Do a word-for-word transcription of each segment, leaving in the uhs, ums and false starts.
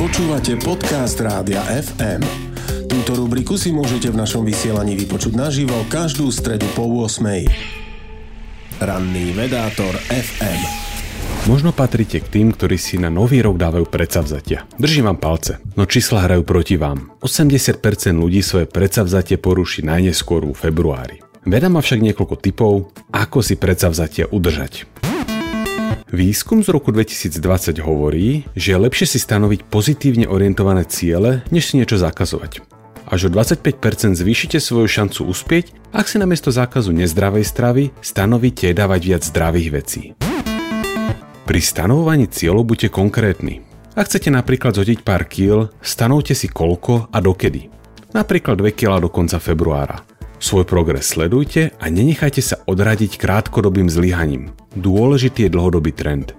Počúvate podcast Rádia ef em. Túto rubriku si môžete v našom vysielaní vypočuť naživo každú stredu po ôsmej. Ranný Vedátor ef em. Možno patríte k tým, ktorí si na nový rok dávajú predsavzatia. Držím vám palce, no čísla hrajú proti vám. osemdesiat percent ľudí svoje predsavzatie poruší najneskôr v februári. Veda má však niekoľko tipov, ako si predsavzatia udržať. Výskum z roku dvetisícdvadsať hovorí, že je lepšie si stanoviť pozitívne orientované ciele, než si niečo zakazovať. Až o dvadsaťpäť percent zvýšite svoju šancu uspieť, ak si namiesto zákazu nezdravej stravy stanovíte dávať viac zdravých vecí. Pri stanovovaní cieľov buďte konkrétni. Ak chcete napríklad zhodiť pár kíl, stanovte si koľko a dokedy. Napríklad dve kilá do konca februára. Svoj progres sledujte a nenechajte sa odradiť krátkodobým zlyhaním. Dôležitý je dlhodobý trend.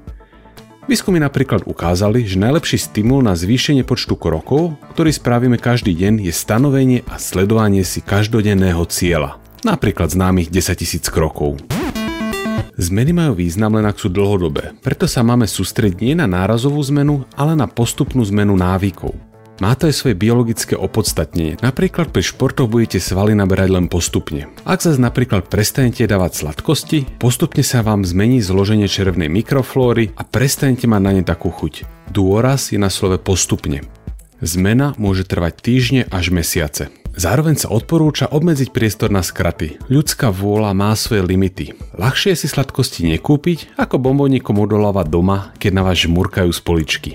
Výskumy napríklad ukázali, že najlepší stimul na zvýšenie počtu krokov, ktorý spravíme každý deň, je stanovenie a sledovanie si každodenného cieľa. Napríklad známych desaťtisíc krokov. Zmeny majú význam, len ak sú dlhodobé, preto sa máme sústrediť nie na nárazovú zmenu, ale na postupnú zmenu návykov. Má to aj svoje biologické opodstatnenie. Napríklad pri športoch budete svaly naberať len postupne. Ak zas napríklad prestanete dávať sladkosti, postupne sa vám zmení zloženie črevnej mikroflóry a prestanete mať na ne takú chuť. Dôraz je na slove postupne. Zmena môže trvať týždne až mesiace. Zároveň sa odporúča obmedziť priestor na skraty. Ľudská vôľa má svoje limity. Ľahšie je si sladkosti nekúpiť, ako bombónikom odolávať doma, keď na vás žmurkajú z poličky.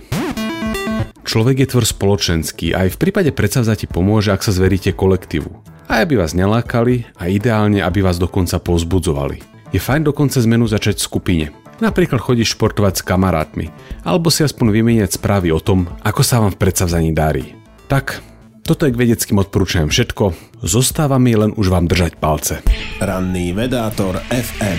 Človek je tvor spoločenský a aj v prípade predsavzatí pomôže, ak sa zveríte kolektívu. A aby vás nelákali a ideálne, aby vás dokonca povzbudzovali. Je fajn dokonca zmenu začať v skupine. Napríklad chodíš športovať s kamarátmi, alebo si aspoň vymieňať správy o tom, ako sa vám v predsavzaní darí. Tak, toto je k vedeckým odporúčaniam všetko. Zostáva mi len už vám držať palce. Ranný Vedátor ef em.